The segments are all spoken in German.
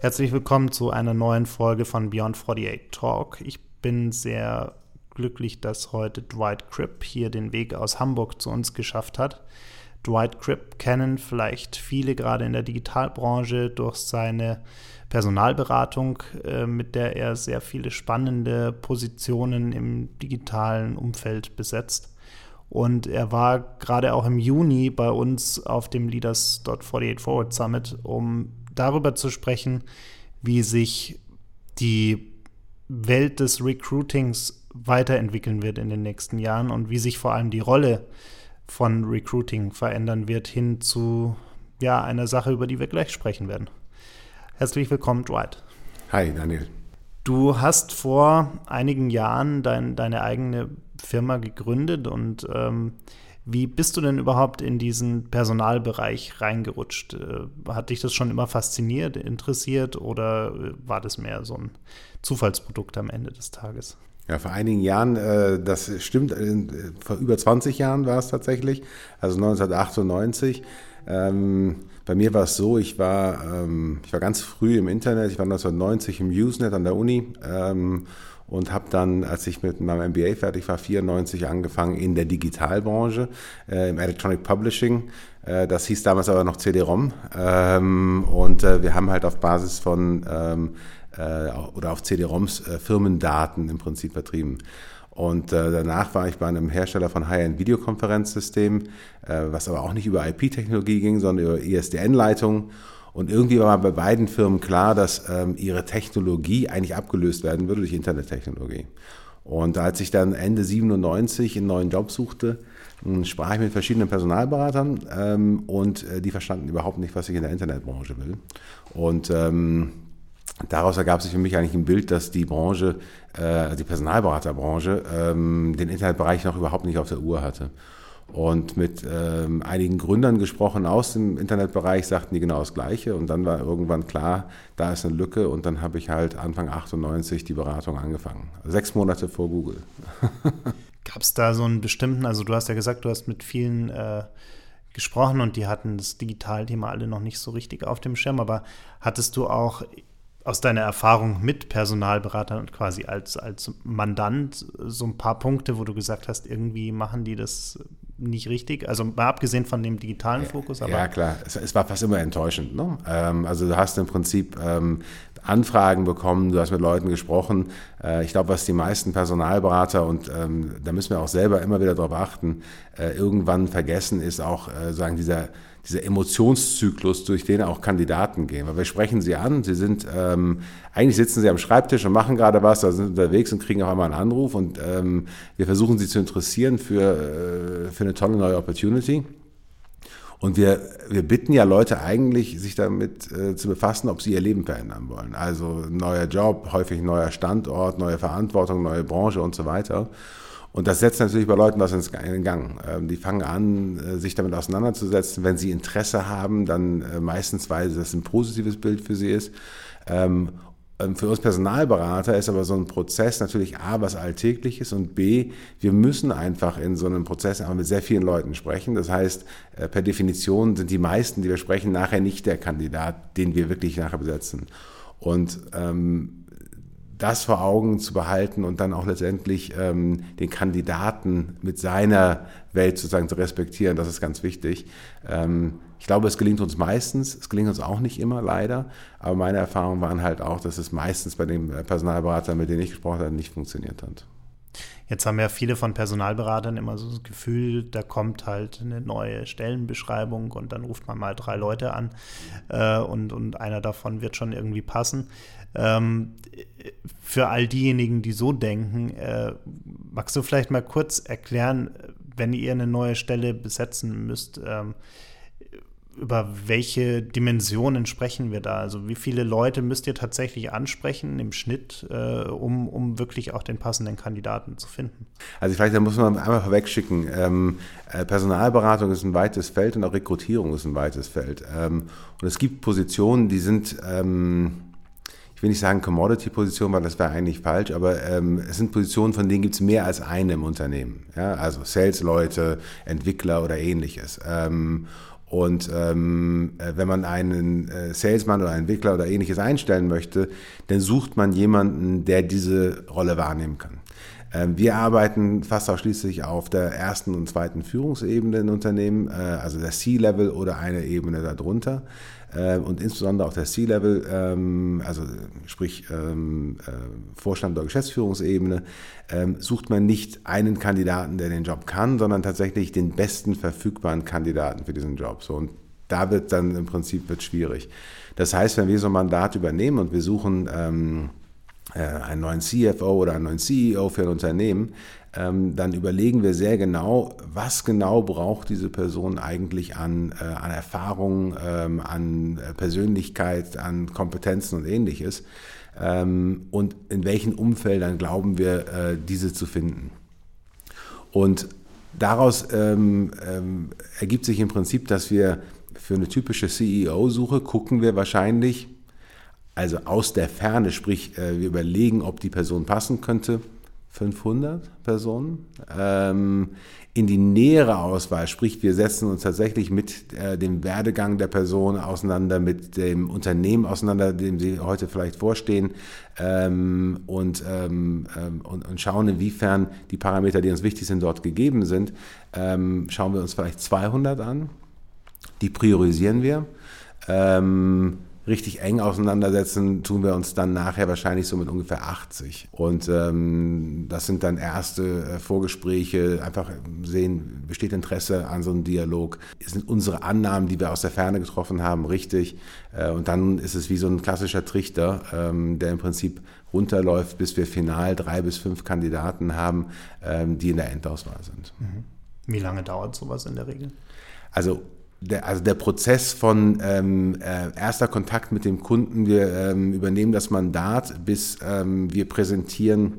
Herzlich willkommen zu einer neuen Folge von Beyond 48 Talk. Ich bin sehr glücklich, dass heute Dwight Cribb hier den Weg aus Hamburg zu uns geschafft hat. Dwight Cribb kennen vielleicht viele gerade in der Digitalbranche durch seine Personalberatung, mit der er sehr viele spannende Positionen im digitalen Umfeld besetzt. Und er war gerade auch im Juni bei uns auf dem Leaders.48 Forward Summit, um darüber zu sprechen, wie sich die Welt des Recruitings weiterentwickeln wird in den nächsten Jahren und wie sich vor allem die Rolle von Recruiting verändern wird hin zu einer Sache, über die wir gleich sprechen werden. Herzlich willkommen, Dwight. Hi, Daniel. Du hast vor einigen Jahren deine eigene Firma gegründet und wie bist du denn überhaupt in diesen Personalbereich reingerutscht? Hat dich das schon immer fasziniert, interessiert oder war das mehr so ein Zufallsprodukt am Ende des Tages? Ja, vor einigen Jahren, das stimmt, vor über 20 Jahren war es tatsächlich, also 1998. Bei mir war es so, ich war ganz früh im Internet, ich war 1990 im Usenet an der Uni und habe dann, als ich mit meinem MBA fertig war, 1994 angefangen in der Digitalbranche, im Electronic Publishing. Das hieß damals aber noch CD-ROM und wir haben halt auf Basis von oder auf CD-ROMs Firmendaten im Prinzip vertrieben. Und danach war ich bei einem Hersteller von High-End-Videokonferenzsystemen, was aber auch nicht über IP-Technologie ging, sondern über ISDN-Leitungen. Und irgendwie war bei beiden Firmen klar, dass ihre Technologie eigentlich abgelöst werden würde durch Internettechnologie. Und als ich dann Ende 1997 einen neuen Job suchte, sprach ich mit verschiedenen Personalberatern und die verstanden überhaupt nicht, was ich in der Internetbranche will. Und daraus ergab sich für mich eigentlich ein Bild, dass die Branche, die Personalberaterbranche, den Internetbereich noch überhaupt nicht auf der Uhr hatte. Und mit einigen Gründern gesprochen aus dem Internetbereich, sagten die genau das Gleiche. Und dann war irgendwann klar, da ist eine Lücke. Und dann habe ich halt Anfang 1998 die Beratung angefangen. 6 Monate vor Google. Gab es da so einen bestimmten, also du hast ja gesagt, du hast mit vielen gesprochen und die hatten das Digitalthema alle noch nicht so richtig auf dem Schirm. Aber hattest du auch aus deiner Erfahrung mit Personalberatern quasi als Mandant so ein paar Punkte, wo du gesagt hast, irgendwie machen die das nicht richtig? Also mal abgesehen von dem digitalen Fokus. Aber ja, klar. Es war fast immer enttäuschend. Ne? Also du hast im Prinzip Anfragen bekommen, du hast mit Leuten gesprochen. Ich glaube, was die meisten Personalberater, und da müssen wir auch selber immer wieder drauf achten, irgendwann vergessen, ist auch dieser Emotionszyklus, durch den auch Kandidaten gehen. Weil wir sprechen sie an, sie sind, eigentlich sitzen sie am Schreibtisch und machen gerade was, da sind unterwegs und kriegen auf einmal einen Anruf und wir versuchen sie zu interessieren für eine tolle neue Opportunity. Und wir bitten ja Leute eigentlich, sich damit zu befassen, ob sie ihr Leben verändern wollen. Also neuer Job, häufig neuer Standort, neue Verantwortung, neue Branche und so weiter. Und das setzt natürlich bei Leuten was in Gang. Die fangen an, sich damit auseinanderzusetzen. Wenn sie Interesse haben, dann meistens, weil das ein positives Bild für sie ist. Für uns Personalberater ist aber so ein Prozess natürlich A, was Alltägliches und B, wir müssen einfach in so einem Prozess einfach mit sehr vielen Leuten sprechen. Das heißt, per Definition sind die meisten, die wir sprechen, nachher nicht der Kandidat, den wir wirklich nachher besetzen. Und das vor Augen zu behalten und dann auch letztendlich den Kandidaten mit seiner Welt sozusagen zu respektieren, das ist ganz wichtig. Ich glaube, es gelingt uns meistens, es gelingt uns auch nicht immer, leider, aber meine Erfahrungen waren halt auch, dass es meistens bei den Personalberatern, mit denen ich gesprochen habe, nicht funktioniert hat. Jetzt haben ja viele von Personalberatern immer so das Gefühl, da kommt halt eine neue Stellenbeschreibung und dann ruft man mal 3 Leute an und einer davon wird schon irgendwie passen. Für all diejenigen, die so denken, magst du vielleicht mal kurz erklären, wenn ihr eine neue Stelle besetzen müsst, über welche Dimensionen sprechen wir da? Also wie viele Leute müsst ihr tatsächlich ansprechen im Schnitt, um wirklich auch den passenden Kandidaten zu finden? Also vielleicht, da muss man einmal vorwegschicken, Personalberatung ist ein weites Feld und auch Rekrutierung ist ein weites Feld. Und es gibt Positionen, die sind ich will nicht sagen Commodity-Positionen, weil das wäre eigentlich falsch, aber es sind Positionen, von denen gibt es mehr als eine im Unternehmen. Ja? Also Sales-Leute, Entwickler oder ähnliches. Wenn man einen Salesman oder einen Entwickler oder ähnliches einstellen möchte, dann sucht man jemanden, der diese Rolle wahrnehmen kann. Wir arbeiten fast ausschließlich auf der ersten und zweiten Führungsebene in Unternehmen, also der C-Level oder eine Ebene darunter. Und insbesondere auch der C-Level, also sprich Vorstand- oder Geschäftsführungsebene, sucht man nicht einen Kandidaten, der den Job kann, sondern tatsächlich den besten verfügbaren Kandidaten für diesen Job. So, und da wird dann im Prinzip schwierig. Das heißt, wenn wir so ein Mandat übernehmen und wir suchen einen neuen CFO oder einen neuen CEO für ein Unternehmen, dann überlegen wir sehr genau, was genau braucht diese Person eigentlich an Erfahrung, an Persönlichkeit, an Kompetenzen und Ähnliches und in welchen Umfeldern glauben wir, diese zu finden. Und daraus ergibt sich im Prinzip, dass wir für eine typische CEO-Suche gucken wir wahrscheinlich, also aus der Ferne, sprich, wir überlegen, ob die Person passen könnte, 500 Personen. In die nähere Auswahl, sprich, wir setzen uns tatsächlich mit dem Werdegang der Person auseinander, mit dem Unternehmen auseinander, dem sie heute vielleicht vorstehen und schauen, inwiefern die Parameter, die uns wichtig sind, dort gegeben sind. Schauen wir uns vielleicht 200 an, die priorisieren wir. Richtig eng auseinandersetzen, tun wir uns dann nachher wahrscheinlich so mit ungefähr 80. Und das sind dann erste Vorgespräche, einfach sehen, besteht Interesse an so einem Dialog. Sind unsere Annahmen, die wir aus der Ferne getroffen haben, richtig? Und dann ist es wie so ein klassischer Trichter, der im Prinzip runterläuft, bis wir final 3 bis 5 Kandidaten haben, die in der Endauswahl sind. Wie lange dauert sowas in der Regel? Also der Prozess von erster Kontakt mit dem Kunden, wir übernehmen das Mandat, bis wir präsentieren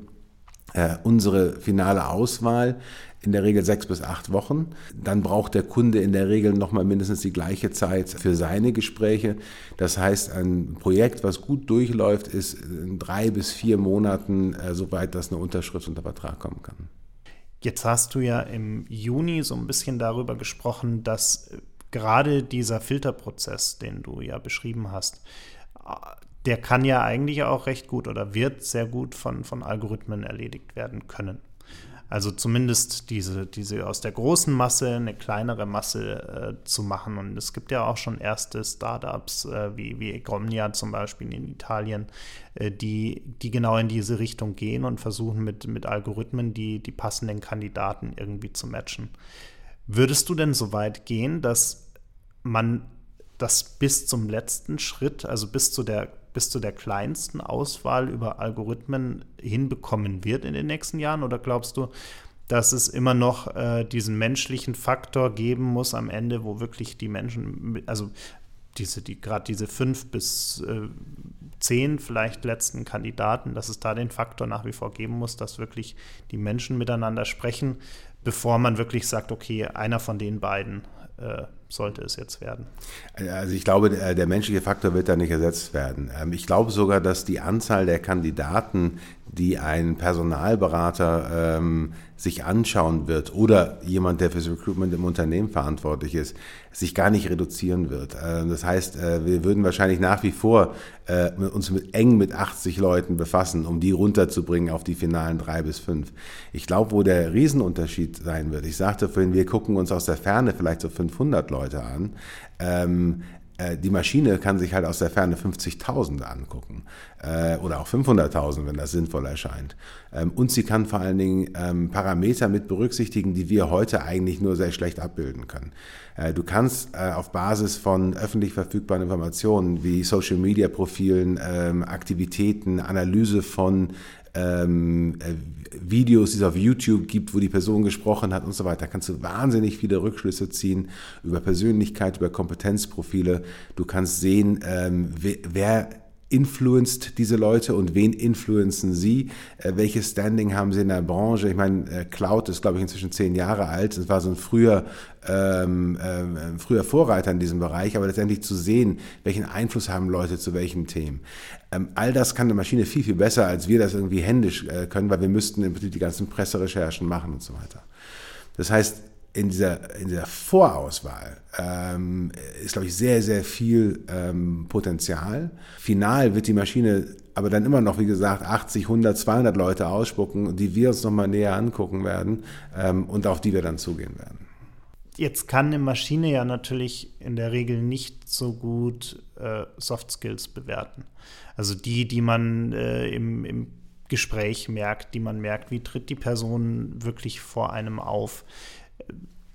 unsere finale Auswahl, in der Regel 6 bis 8 Wochen. Dann braucht der Kunde in der Regel nochmal mindestens die gleiche Zeit für seine Gespräche. Das heißt, ein Projekt, was gut durchläuft, ist in 3 bis 4 Monaten, soweit das eine Unterschrift unter Vertrag kommen kann. Jetzt hast du ja im Juni so ein bisschen darüber gesprochen, dass gerade dieser Filterprozess, den du ja beschrieben hast, der kann ja eigentlich auch recht gut oder wird sehr gut von Algorithmen erledigt werden können. Also zumindest diese aus der großen Masse eine kleinere Masse zu machen. Und es gibt ja auch schon erste Startups wie Gromnia zum Beispiel in Italien, die genau in diese Richtung gehen und versuchen mit Algorithmen die passenden Kandidaten irgendwie zu matchen. Würdest du denn so weit gehen, dass man das bis zum letzten Schritt, also bis zu der kleinsten Auswahl über Algorithmen hinbekommen wird in den nächsten Jahren? Oder glaubst du, dass es immer noch diesen menschlichen Faktor geben muss am Ende, wo wirklich die Menschen, also diese 5 bis 10 vielleicht letzten Kandidaten, dass es da den Faktor nach wie vor geben muss, dass wirklich die Menschen miteinander sprechen, bevor man wirklich sagt, okay, einer von den beiden sollte es jetzt werden? Also ich glaube, der menschliche Faktor wird da nicht ersetzt werden. Ich glaube sogar, dass die Anzahl der Kandidaten, die ein Personalberater sich anschauen wird oder jemand, der fürs Recruitment im Unternehmen verantwortlich ist, sich gar nicht reduzieren wird. Das heißt, wir würden wahrscheinlich nach wie vor uns eng mit 80 Leuten befassen, um die runterzubringen auf die finalen 3 bis 5. Ich glaube, wo der Riesenunterschied sein wird, ich sagte vorhin, wir gucken uns aus der Ferne vielleicht so 500 Leute an, die Maschine kann sich halt aus der Ferne 50.000 angucken oder auch 500.000, wenn das sinnvoll erscheint. Und sie kann vor allen Dingen Parameter mit berücksichtigen, die wir heute eigentlich nur sehr schlecht abbilden können. Du kannst auf Basis von öffentlich verfügbaren Informationen wie Social-Media-Profilen, Aktivitäten, Analyse von Videos, die es auf YouTube gibt, wo die Person gesprochen hat und so weiter, kannst du wahnsinnig viele Rückschlüsse ziehen über Persönlichkeit, über Kompetenzprofile. Du kannst sehen, wer influenced diese Leute und wen influencen sie? Welches Standing haben sie in der Branche? Ich meine, Cloud ist, glaube ich, inzwischen 10 Jahre alt. Es war so ein früher Vorreiter in diesem Bereich, aber letztendlich zu sehen, welchen Einfluss haben Leute zu welchen Themen. All das kann eine Maschine viel, viel besser, als wir das irgendwie händisch können, weil wir müssten im Prinzip die ganzen Presserecherchen machen und so weiter. Das heißt, in dieser Vorauswahl ist, glaube ich, sehr, sehr viel Potenzial. Final wird die Maschine aber dann immer noch, wie gesagt, 80, 100, 200 Leute ausspucken, die wir uns nochmal näher angucken werden und auf die wir dann zugehen werden. Jetzt kann eine Maschine ja natürlich in der Regel nicht so gut Soft Skills bewerten. Also die man im Gespräch merkt, wie tritt die Person wirklich vor einem auf.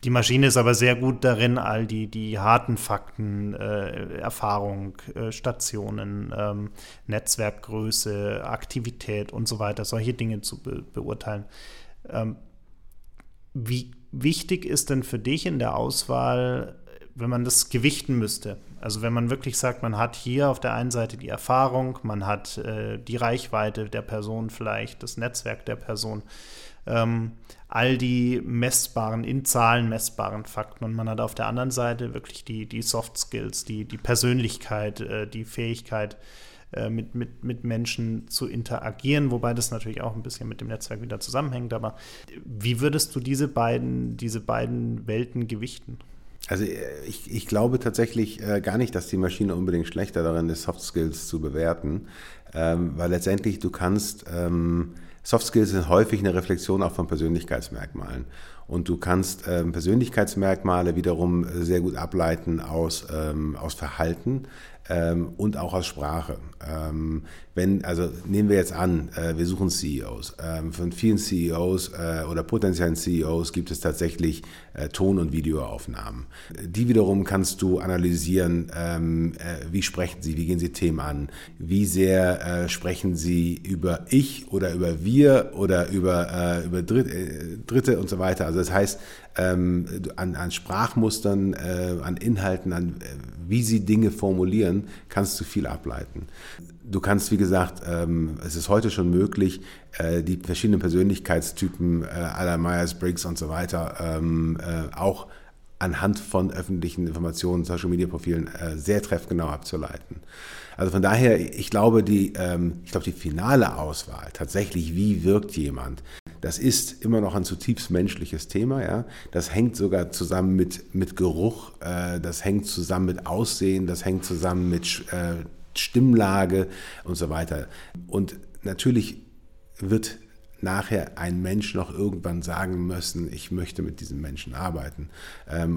Die Maschine ist aber sehr gut darin, all die harten Fakten, Erfahrung, Stationen, Netzwerkgröße, Aktivität und so weiter, solche Dinge zu beurteilen. Wie wichtig ist denn für dich in der Auswahl, wenn man das gewichten müsste? Also wenn man wirklich sagt, man hat hier auf der einen Seite die Erfahrung, man hat die Reichweite der Person vielleicht, das Netzwerk der Person, all die messbaren, in Zahlen messbaren Fakten, und man hat auf der anderen Seite wirklich die Soft Skills, die Persönlichkeit, die Fähigkeit, mit Menschen zu interagieren, wobei das natürlich auch ein bisschen mit dem Netzwerk wieder zusammenhängt. Aber wie würdest du diese beiden Welten gewichten? Also ich glaube tatsächlich gar nicht, dass die Maschine unbedingt schlechter darin ist, Soft Skills zu bewerten, weil letztendlich du kannst, Soft Skills sind häufig eine Reflexion auch von Persönlichkeitsmerkmalen. Und du kannst Persönlichkeitsmerkmale wiederum sehr gut ableiten aus Verhalten und auch aus Sprache. Nehmen wir jetzt an, wir suchen CEOs. Von vielen CEOs oder potenziellen CEOs gibt es tatsächlich Ton- und Videoaufnahmen. Die wiederum kannst du analysieren, wie sprechen sie, wie gehen sie Themen an, wie sehr sprechen sie über ich oder über wir oder über Dritte und so weiter. Also das heißt, an Sprachmustern, an Inhalten, an wie sie Dinge formulieren, kannst du viel ableiten. Du kannst, wie gesagt, es ist heute schon möglich, die verschiedenen Persönlichkeitstypen à la Myers-Briggs und so weiter auch anhand von öffentlichen Informationen, Social-Media-Profilen sehr treffgenau abzuleiten. Also von daher, ich glaube, die finale Auswahl, tatsächlich, wie wirkt jemand, das ist immer noch ein zutiefst menschliches Thema. Ja? Das hängt sogar zusammen mit Geruch, das hängt zusammen mit Aussehen, das hängt zusammen mit Stimmlage und so weiter. Und natürlich wird nachher ein Mensch noch irgendwann sagen müssen, ich möchte mit diesem Menschen arbeiten.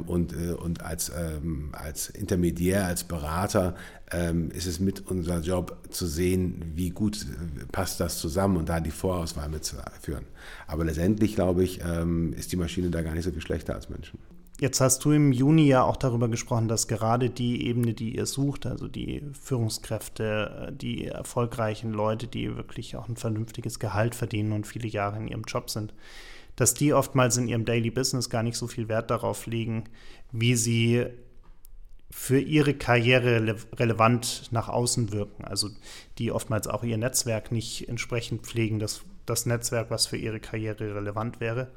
Und als Intermediär, als Berater ist es mit unser Job zu sehen, wie gut passt das zusammen und da die Vorauswahl mitzuführen. Aber letztendlich, glaube ich, ist die Maschine da gar nicht so viel schlechter als Menschen. Jetzt hast du im Juni ja auch darüber gesprochen, dass gerade die Ebene, die ihr sucht, also die Führungskräfte, die erfolgreichen Leute, die wirklich auch ein vernünftiges Gehalt verdienen und viele Jahre in ihrem Job sind, dass die oftmals in ihrem Daily Business gar nicht so viel Wert darauf legen, wie sie für ihre Karriere relevant nach außen wirken. Also die oftmals auch ihr Netzwerk nicht entsprechend pflegen, das Netzwerk, was für ihre Karriere relevant wäre.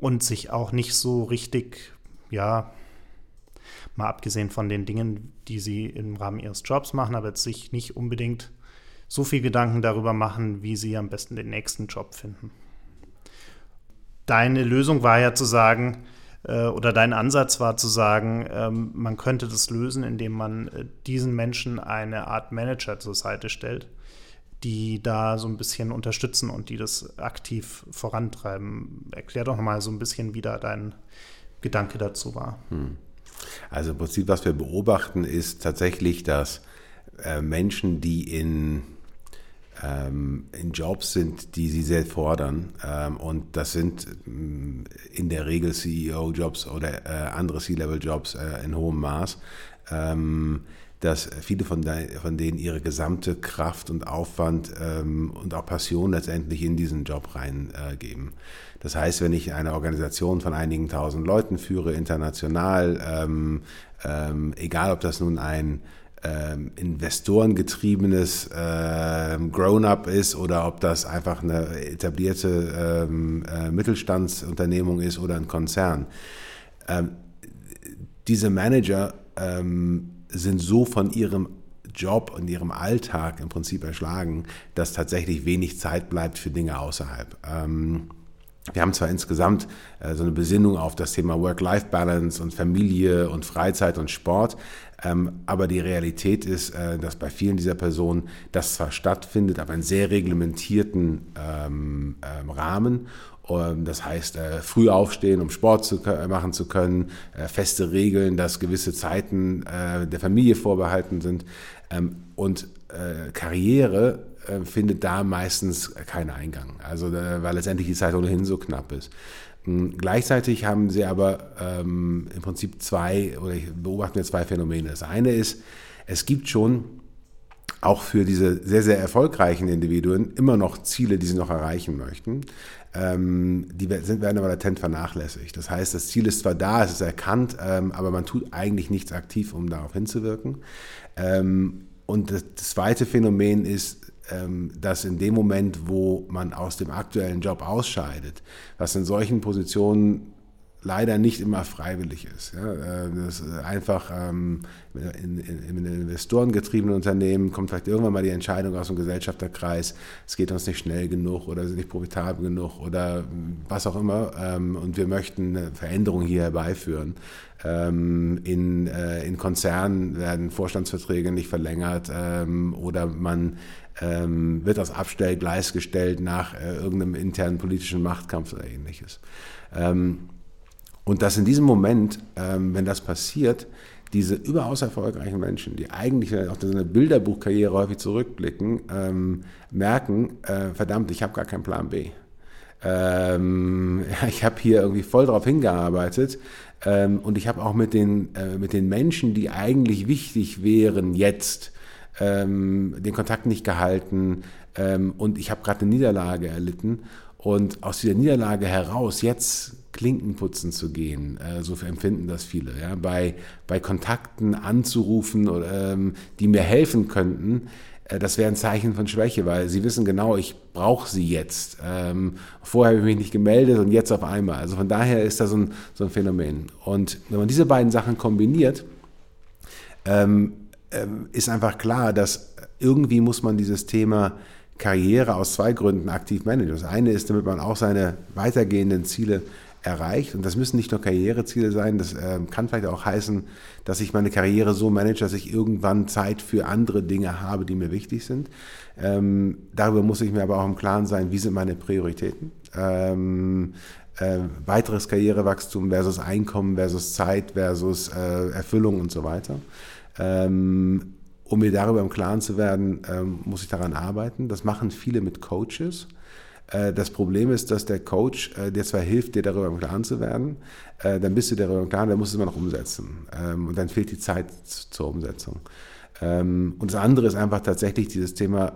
Und sich auch nicht so richtig, ja, mal abgesehen von den Dingen, die sie im Rahmen ihres Jobs machen, aber sich nicht unbedingt so viel Gedanken darüber machen, wie sie am besten den nächsten Job finden. Deine Lösung war ja zu sagen, oder dein Ansatz war zu sagen, man könnte das lösen, indem man diesen Menschen eine Art Manager zur Seite stellt, die da so ein bisschen unterstützen und die das aktiv vorantreiben. Erklär doch mal so ein bisschen, wie da dein Gedanke dazu war. Also im Prinzip, was wir beobachten, ist tatsächlich, dass Menschen, die in Jobs sind, die sie sehr fordern, und das sind in der Regel CEO-Jobs oder andere C-Level-Jobs in hohem Maß, dass viele von denen ihre gesamte Kraft und Aufwand und auch Passion letztendlich in diesen Job reingeben. Das heißt, wenn ich eine Organisation von einigen tausend Leuten führe, international, egal ob das nun ein investorengetriebenes Grown-up ist oder ob das einfach eine etablierte Mittelstandsunternehmung ist oder ein Konzern. Diese Manager sind so von ihrem Job und ihrem Alltag im Prinzip erschlagen, dass tatsächlich wenig Zeit bleibt für Dinge außerhalb. Wir haben zwar insgesamt so eine Besinnung auf das Thema Work-Life-Balance und Familie und Freizeit und Sport, aber die Realität ist, dass bei vielen dieser Personen das zwar stattfindet, aber in sehr reglementierten Rahmen. Das heißt, früh aufstehen, um Sport machen zu können, feste Regeln, dass gewisse Zeiten der Familie vorbehalten sind und Karriere findet da meistens keinen Eingang, also weil letztendlich die Zeit ohnehin so knapp ist. Gleichzeitig haben sie aber im Prinzip beobachten wir zwei Phänomene. Das eine ist, es gibt schon auch für diese sehr, sehr erfolgreichen Individuen immer noch Ziele, die sie noch erreichen möchten. Die werden aber latent vernachlässigt. Das heißt, das Ziel ist zwar da, es ist erkannt, aber man tut eigentlich nichts aktiv, um darauf hinzuwirken. Und das zweite Phänomen ist, dass in dem Moment, wo man aus dem aktuellen Job ausscheidet, was in solchen Positionen leider nicht immer freiwillig ist. Das ist einfach in einem investorengetriebenen Unternehmen kommt vielleicht irgendwann mal die Entscheidung aus dem Gesellschafterkreis, es geht uns nicht schnell genug oder sind nicht profitabel genug oder was auch immer und wir möchten eine Veränderung hier herbeiführen. In Konzernen werden Vorstandsverträge nicht verlängert oder man wird aufs Abstellgleis gestellt nach irgendeinem internen politischen Machtkampf oder Ähnliches. Und dass in diesem Moment, wenn das passiert, diese überaus erfolgreichen Menschen, die eigentlich auf so eine Bilderbuchkarriere häufig zurückblicken, merken, verdammt, ich habe gar keinen Plan B. Ich habe hier irgendwie voll drauf hingearbeitet und ich habe auch mit den Menschen, die eigentlich wichtig wären jetzt, den Kontakt nicht gehalten und ich habe gerade eine Niederlage erlitten. Und aus dieser Niederlage heraus jetzt Klinken putzen zu gehen, so empfinden das viele. Ja? Bei Kontakten anzurufen, die mir helfen könnten, das wäre ein Zeichen von Schwäche, weil sie wissen genau, ich brauche sie jetzt. Vorher habe ich mich nicht gemeldet und jetzt auf einmal. Also von daher ist das so ein Phänomen. Und wenn man diese beiden Sachen kombiniert, ist einfach klar, dass irgendwie muss man dieses Thema Karriere aus zwei Gründen aktiv managen. Das eine ist, damit man auch seine weitergehenden Ziele erreicht. Und das müssen nicht nur Karriereziele sein. Das kann vielleicht auch heißen, dass ich meine Karriere so manage, dass ich irgendwann Zeit für andere Dinge habe, die mir wichtig sind. Darüber muss ich mir aber auch im Klaren sein, wie sind meine Prioritäten. Weiteres Karrierewachstum versus Einkommen versus Zeit versus Erfüllung und so weiter. Um mir darüber im Klaren zu werden, muss ich daran arbeiten. Das machen viele mit Coaches. Das Problem ist, dass der Coach dir zwar hilft, dir darüber im Klaren zu werden, dann bist du darüber im Klaren, dann musst du es immer noch umsetzen. Und dann fehlt die Zeit zur Umsetzung. Und das andere ist einfach tatsächlich dieses Thema,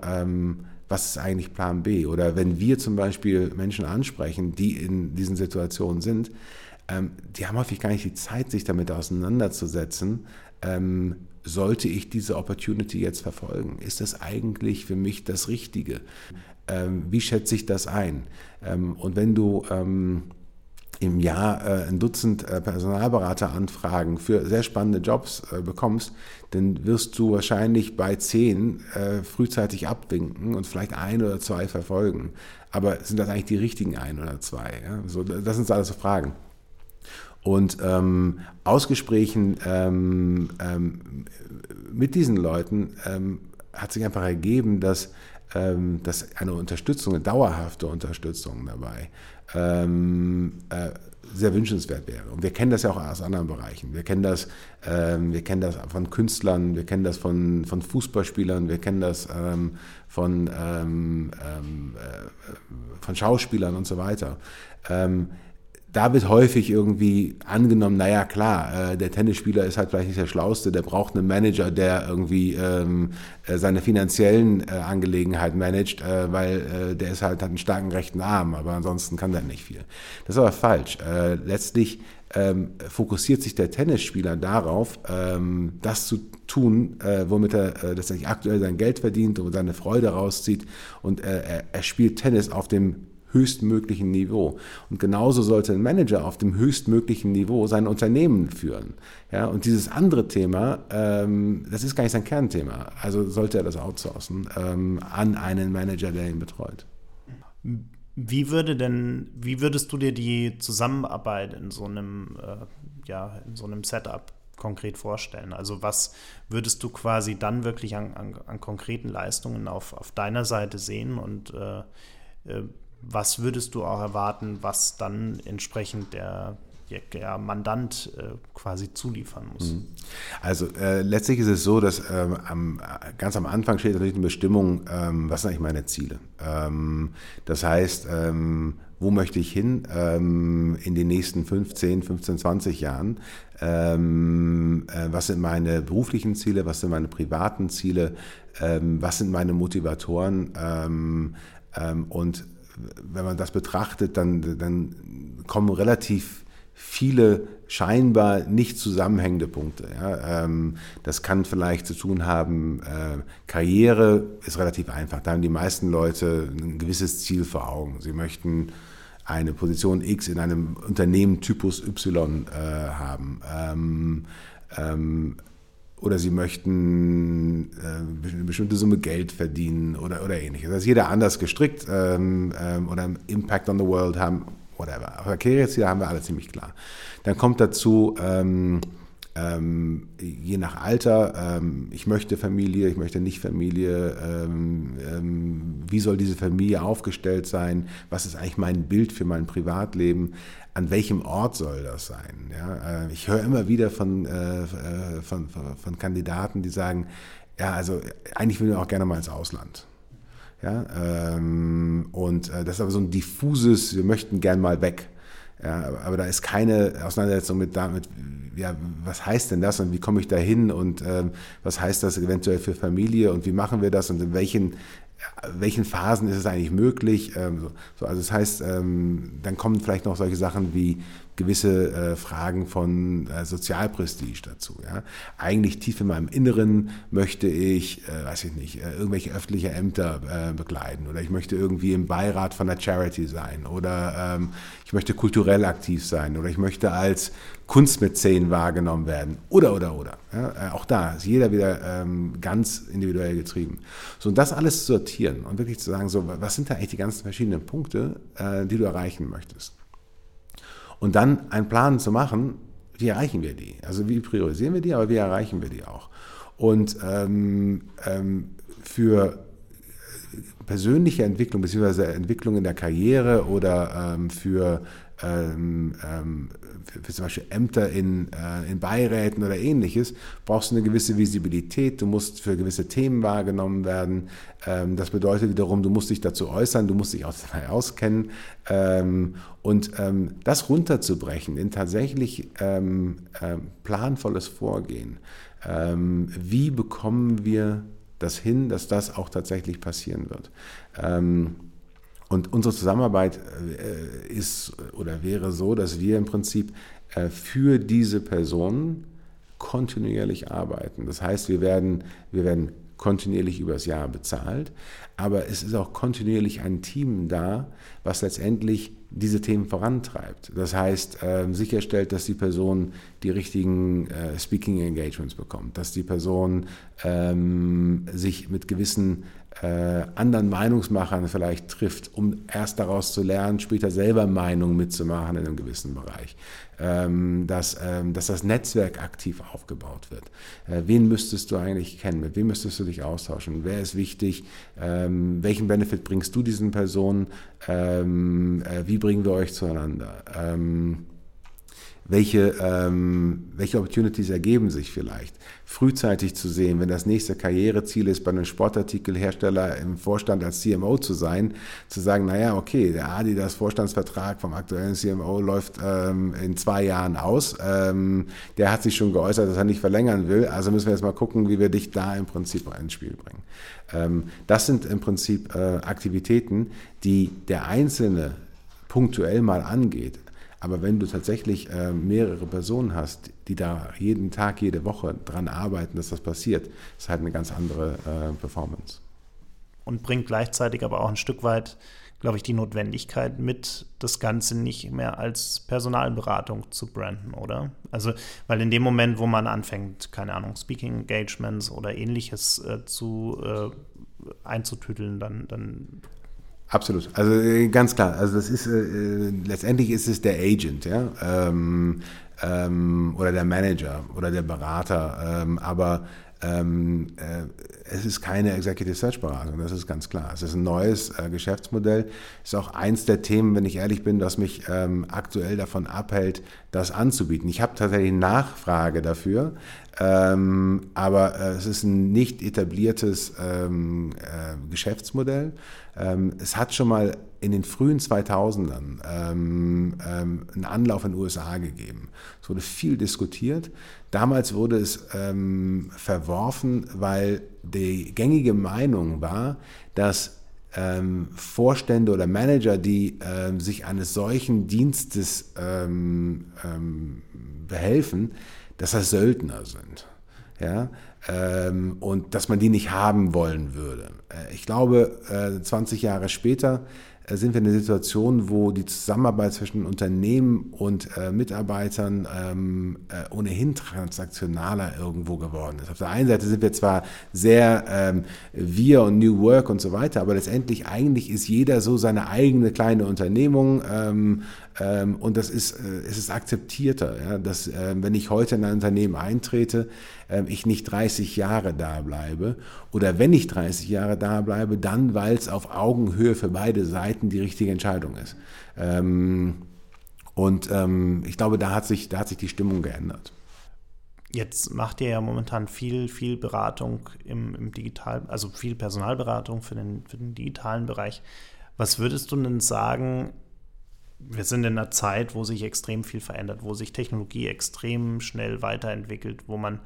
was ist eigentlich Plan B? Oder wenn wir zum Beispiel Menschen ansprechen, die in diesen Situationen sind, die haben häufig gar nicht die Zeit, sich damit auseinanderzusetzen, sollte ich diese Opportunity jetzt verfolgen? Ist das eigentlich für mich das Richtige? Wie schätze ich das ein? Und wenn du im Jahr ein Dutzend Personalberateranfragen für sehr spannende Jobs bekommst, dann wirst du wahrscheinlich bei 10 frühzeitig abwinken und vielleicht 1 oder 2 verfolgen. Aber sind das eigentlich die richtigen 1 oder 2? Ja? So, das sind alles so Fragen. Und aus Gesprächen mit diesen Leuten hat sich einfach ergeben, dass eine Unterstützung, eine dauerhafte Unterstützung dabei sehr wünschenswert wäre. Und wir kennen das ja auch aus anderen Bereichen. Wir kennen das von Künstlern, wir kennen das von Fußballspielern, wir kennen das von Schauspielern und so weiter. da wird häufig irgendwie angenommen, naja klar, der Tennisspieler ist halt vielleicht nicht der Schlauste, der braucht einen Manager, der irgendwie seine finanziellen Angelegenheiten managt, weil der ist halt, hat einen starken rechten Arm, aber ansonsten kann der nicht viel. Das ist aber falsch. Letztlich fokussiert sich der Tennisspieler darauf, das zu tun, womit er letztendlich aktuell sein Geld verdient und seine Freude rauszieht, und er spielt Tennis auf dem höchstmöglichen Niveau. Und genauso sollte ein Manager auf dem höchstmöglichen Niveau sein Unternehmen führen. Ja, und dieses andere Thema, das ist gar nicht sein Kernthema. Also sollte er das outsourcen an einen Manager, der ihn betreut. Wie würdest du dir die Zusammenarbeit in so einem, in so einem Setup konkret vorstellen? Also was würdest du quasi dann wirklich an konkreten Leistungen auf deiner Seite sehen, und was würdest du auch erwarten, was dann entsprechend der Mandant quasi zuliefern muss? Also letztlich ist es so, dass ganz am Anfang steht natürlich eine Bestimmung, was sind eigentlich meine Ziele? Das heißt, wo möchte ich hin in den nächsten 15, 20 Jahren? Was sind meine beruflichen Ziele? Was sind meine privaten Ziele? Was sind meine Motivatoren? Und wenn man das betrachtet, dann kommen relativ viele scheinbar nicht zusammenhängende Punkte. Ja, das kann vielleicht zu tun haben, Karriere ist relativ einfach. Da haben die meisten Leute ein gewisses Ziel vor Augen. Sie möchten eine Position X in einem Unternehmen Typus Y haben. Oder sie möchten eine bestimmte Summe Geld verdienen oder ähnliches. Das ist jeder anders gestrickt, oder einen Impact on the World haben, whatever. Aber Karriereziele haben wir alle ziemlich klar. Dann kommt dazu, je nach Alter, ich möchte Familie, ich möchte nicht Familie, wie soll diese Familie aufgestellt sein, was ist eigentlich mein Bild für mein Privatleben, an welchem Ort soll das sein? Ja, ich höre immer wieder von Kandidaten, die sagen, ja, also eigentlich will ich auch gerne mal ins Ausland. Ja, und das ist aber so ein diffuses, wir möchten gern mal weg. Ja, aber da ist keine Auseinandersetzung damit, ja, was heißt denn das und wie komme ich da hin und was heißt das eventuell für Familie und wie machen wir das und in welchen Phasen ist es eigentlich möglich? Also das heißt, dann kommen vielleicht noch solche Sachen wie gewisse Fragen von Sozialprestige dazu. Ja? Eigentlich tief in meinem Inneren möchte ich, irgendwelche öffentliche Ämter begleiten, oder ich möchte irgendwie im Beirat von einer Charity sein, oder ich möchte kulturell aktiv sein, oder ich möchte als Kunstmäzen wahrgenommen werden, oder. Ja? Auch da ist jeder wieder ganz individuell getrieben. So, und das alles zu sortieren und wirklich zu sagen, so, was sind da eigentlich die ganzen verschiedenen Punkte, die du erreichen möchtest? Und dann einen Plan zu machen, wie erreichen wir die? Also wie priorisieren wir die, aber wie erreichen wir die auch? Und für persönliche Entwicklung bzw. Entwicklung in der Karriere oder für zum Beispiel Ämter in Beiräten oder ähnliches, brauchst du eine gewisse Visibilität, du musst für gewisse Themen wahrgenommen werden. Das bedeutet wiederum, du musst dich dazu äußern, du musst dich auch dabei auskennen. Und das runterzubrechen in tatsächlich planvolles Vorgehen. Wie bekommen wir das hin, dass das auch tatsächlich passieren wird? Und unsere Zusammenarbeit ist oder wäre so, dass wir im Prinzip für diese Personen kontinuierlich arbeiten. Das heißt, wir werden kontinuierlich übers Jahr bezahlt, aber es ist auch kontinuierlich ein Team da, was letztendlich diese Themen vorantreibt. Das heißt, sicherstellt, dass die Person die richtigen Speaking Engagements bekommt, dass die Person sich mit gewissen anderen Meinungsmachern vielleicht trifft, um erst daraus zu lernen, später selber Meinungen mitzumachen in einem gewissen Bereich. Dass das Netzwerk aktiv aufgebaut wird. Wen müsstest du eigentlich kennen? Mit wem müsstest du dich austauschen? Wer ist wichtig? Welchen Benefit bringst du diesen Personen? Wie bringen wir euch zueinander? welche Opportunities ergeben sich vielleicht. Frühzeitig zu sehen, wenn das nächste Karriereziel ist, bei einem Sportartikelhersteller im Vorstand als CMO zu sein, zu sagen, naja, okay, der Adidas-Vorstandsvertrag vom aktuellen CMO läuft in 2 Jahren aus. Der hat sich schon geäußert, dass er nicht verlängern will. Also müssen wir jetzt mal gucken, wie wir dich da im Prinzip ins Spiel bringen. Das sind im Prinzip Aktivitäten, die der Einzelne punktuell mal angeht. Aber wenn du tatsächlich mehrere Personen hast, die da jeden Tag, jede Woche dran arbeiten, dass das passiert, ist halt eine ganz andere Performance. Und bringt gleichzeitig aber auch ein Stück weit, glaube ich, die Notwendigkeit mit, das Ganze nicht mehr als Personalberatung zu branden, oder? Also, weil in dem Moment, wo man anfängt, keine Ahnung, Speaking Engagements oder ähnliches einzutüteln, dann absolut, also ganz klar. Also das ist letztendlich ist es der Agent, ja, oder der Manager oder der Berater, aber es ist keine Executive Search Beratung, das ist ganz klar. Es ist ein neues Geschäftsmodell. Ist auch eins der Themen, wenn ich ehrlich bin, was mich aktuell davon abhält, das anzubieten. Ich habe tatsächlich Nachfrage dafür, aber es ist ein nicht etabliertes Geschäftsmodell. Es hat schon mal in den frühen 2000ern einen Anlauf in den USA gegeben. Es wurde viel diskutiert. Damals wurde es verworfen, weil die gängige Meinung war, dass Vorstände oder Manager, die sich eines solchen Dienstes behelfen, dass das Söldner sind. Ja? Und dass man die nicht haben wollen würde. Ich glaube, 20 Jahre später sind wir in einer Situation, wo die Zusammenarbeit zwischen Unternehmen und Mitarbeitern ohnehin transaktionaler irgendwo geworden ist. Auf der einen Seite sind wir zwar sehr wir und New Work und so weiter, aber letztendlich eigentlich ist jeder so seine eigene kleine Unternehmung und das ist, es ist akzeptierter, ja, dass wenn ich heute in ein Unternehmen eintrete, ich nicht 30 Jahre da bleibe oder wenn ich 30 Jahre da bleibe, dann, weil es auf Augenhöhe für beide Seiten die richtige Entscheidung ist. Und ich glaube, da hat sich die Stimmung geändert. Jetzt macht ihr ja momentan viel Beratung im Digital, also viel Personalberatung für den digitalen Bereich. Was würdest du denn sagen? Wir sind in einer Zeit, wo sich extrem viel verändert, wo sich Technologie extrem schnell weiterentwickelt, wo man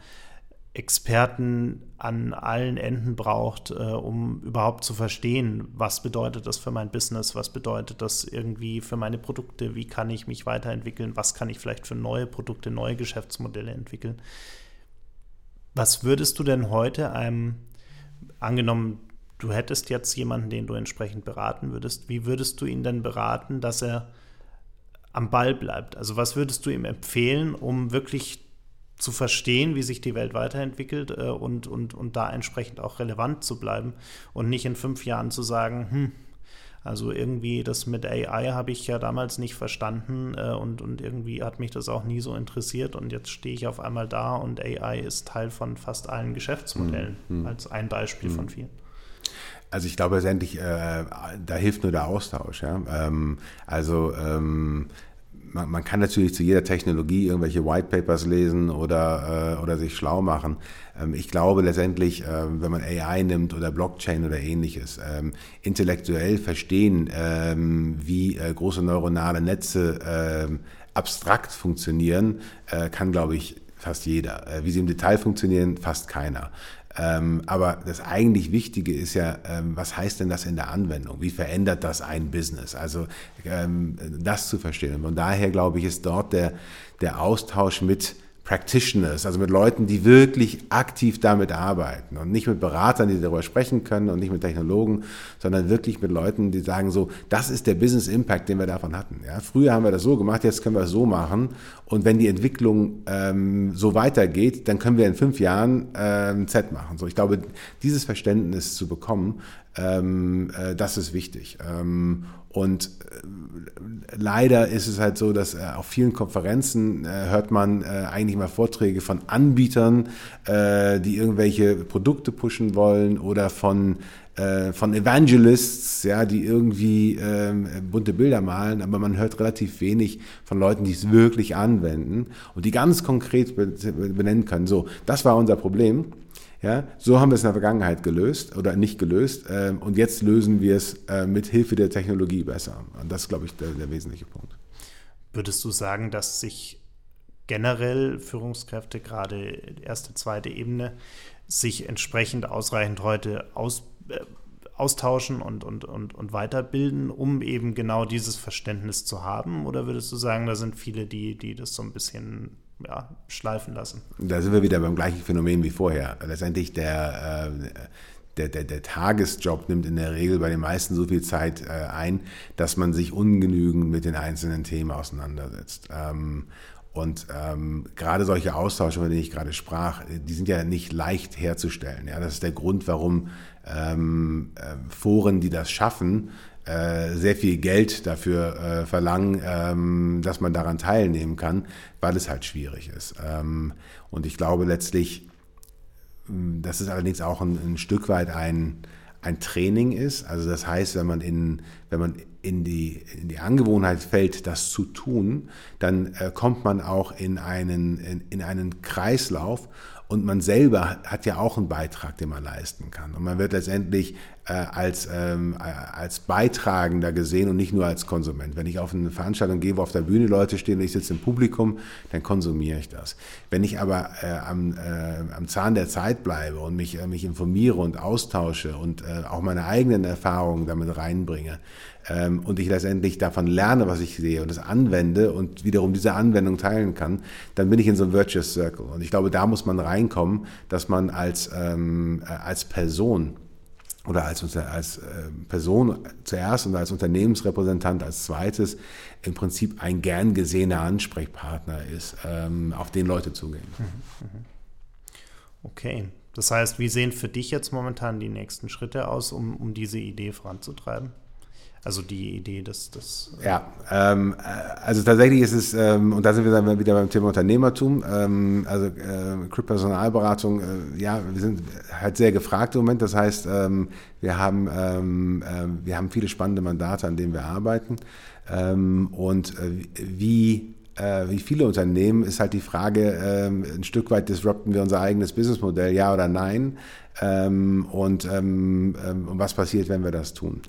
Experten an allen Enden braucht, um überhaupt zu verstehen, was bedeutet das für mein Business, was bedeutet das irgendwie für meine Produkte, wie kann ich mich weiterentwickeln, was kann ich vielleicht für neue Produkte, neue Geschäftsmodelle entwickeln. Was würdest du denn heute einem, angenommen, du hättest jetzt jemanden, den du entsprechend beraten würdest, wie würdest du ihn denn beraten, dass er am Ball bleibt? Also was würdest du ihm empfehlen, um wirklich zu verstehen, wie sich die Welt weiterentwickelt und da entsprechend auch relevant zu bleiben und nicht in 5 Jahren zu sagen, also irgendwie das mit AI habe ich ja damals nicht verstanden und irgendwie hat mich das auch nie so interessiert und jetzt stehe ich auf einmal da und AI ist Teil von fast allen Geschäftsmodellen, als ein Beispiel von vielen. Also ich glaube letztendlich, da hilft nur der Austausch. Ja? Man kann natürlich zu jeder Technologie irgendwelche Whitepapers lesen oder sich schlau machen. Ich glaube letztendlich, wenn man AI nimmt oder Blockchain oder ähnliches, intellektuell verstehen, wie große neuronale Netze abstrakt funktionieren, kann, glaube ich, fast jeder. Wie sie im Detail funktionieren, fast keiner. Aber das eigentlich Wichtige ist ja, was heißt denn das in der Anwendung? Wie verändert das ein Business? Also das zu verstehen. Und von daher, glaube ich, ist dort der Austausch mit Practitioners, also mit Leuten, die wirklich aktiv damit arbeiten und nicht mit Beratern, die darüber sprechen können und nicht mit Technologen, sondern wirklich mit Leuten, die sagen so, das ist der Business Impact, den wir davon hatten. Ja, früher haben wir das so gemacht, jetzt können wir es so machen und wenn die Entwicklung so weitergeht, dann können wir in 5 Jahren Z machen. So, ich glaube, dieses Verständnis zu bekommen, das ist wichtig. Und leider ist es halt so, dass auf vielen Konferenzen hört man eigentlich mal Vorträge von Anbietern, die irgendwelche Produkte pushen wollen, oder von Evangelists, ja, die irgendwie bunte Bilder malen, aber man hört relativ wenig von Leuten, die es wirklich anwenden und die ganz konkret benennen können. So, das war unser Problem. Ja, so haben wir es in der Vergangenheit gelöst oder nicht gelöst, und jetzt lösen wir es mit Hilfe der Technologie besser. Und das ist, glaube ich, der wesentliche Punkt. Würdest du sagen, dass sich generell Führungskräfte, gerade erste, zweite Ebene, sich entsprechend ausreichend heute austauschen und weiterbilden, um eben genau dieses Verständnis zu haben? Oder würdest du sagen, da sind viele, die das so ein bisschen schleifen lassen? Da sind wir wieder beim gleichen Phänomen wie vorher. Letztendlich der Tagesjob nimmt in der Regel bei den meisten so viel Zeit ein, dass man sich ungenügend mit den einzelnen Themen auseinandersetzt. Und gerade solche Austausche, von denen ich gerade sprach, die sind ja nicht leicht herzustellen. Ja? Das ist der Grund, warum Foren, die das schaffen, sehr viel Geld dafür verlangen, dass man daran teilnehmen kann, weil es halt schwierig ist. Und ich glaube letztlich, dass es allerdings auch ein Stück weit ein Training ist. Also das heißt, wenn man in die Angewohnheit fällt, das zu tun, dann kommt man auch in einen Kreislauf. Und man selber hat ja auch einen Beitrag, den man leisten kann. Und man wird letztendlich als Beitragender gesehen und nicht nur als Konsument. Wenn ich auf eine Veranstaltung gehe, wo auf der Bühne Leute stehen und ich sitze im Publikum, dann konsumiere ich das. Wenn ich aber am Zahn der Zeit bleibe und mich informiere und austausche und auch meine eigenen Erfahrungen damit reinbringe, und ich letztendlich davon lerne, was ich sehe und es anwende und wiederum diese Anwendung teilen kann, dann bin ich in so einem Virtuous Circle. Und ich glaube, da muss man reinkommen, dass man als Person oder als Person zuerst und als Unternehmensrepräsentant als zweites im Prinzip ein gern gesehener Ansprechpartner ist, auf den Leute zugehen. Okay. Das heißt, wie sehen für dich jetzt momentan die nächsten Schritte aus, um diese Idee voranzutreiben? Also die Idee, dass das... Ja, also tatsächlich ist es, und da sind wir dann wieder beim Thema Unternehmertum, also Cribb Personalberatung, wir sind halt sehr gefragt im Moment, das heißt, wir haben viele spannende Mandate, an denen wir arbeiten, und wie viele Unternehmen ist halt die Frage, ein Stück weit disrupten wir unser eigenes Businessmodell, ja oder nein, und was passiert, wenn wir das tun?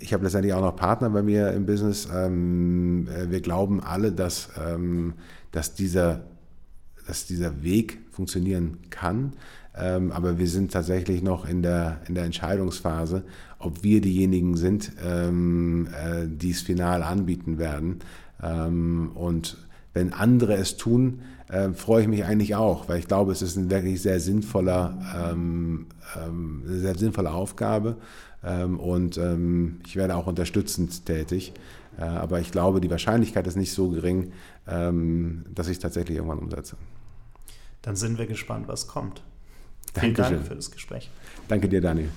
Ich habe letztendlich auch noch Partner bei mir im Business. Wir glauben alle, dass dieser Weg funktionieren kann. Aber wir sind tatsächlich noch in der Entscheidungsphase, ob wir diejenigen sind, die es final anbieten werden. Und wenn andere es tun, freue ich mich eigentlich auch, weil ich glaube, es ist eine wirklich sehr sinnvolle Aufgabe. Und ich werde auch unterstützend tätig. Aber ich glaube, die Wahrscheinlichkeit ist nicht so gering, dass ich es tatsächlich irgendwann umsetze. Dann sind wir gespannt, was kommt. Dankeschön. Vielen Dank für das Gespräch. Danke dir, Daniel.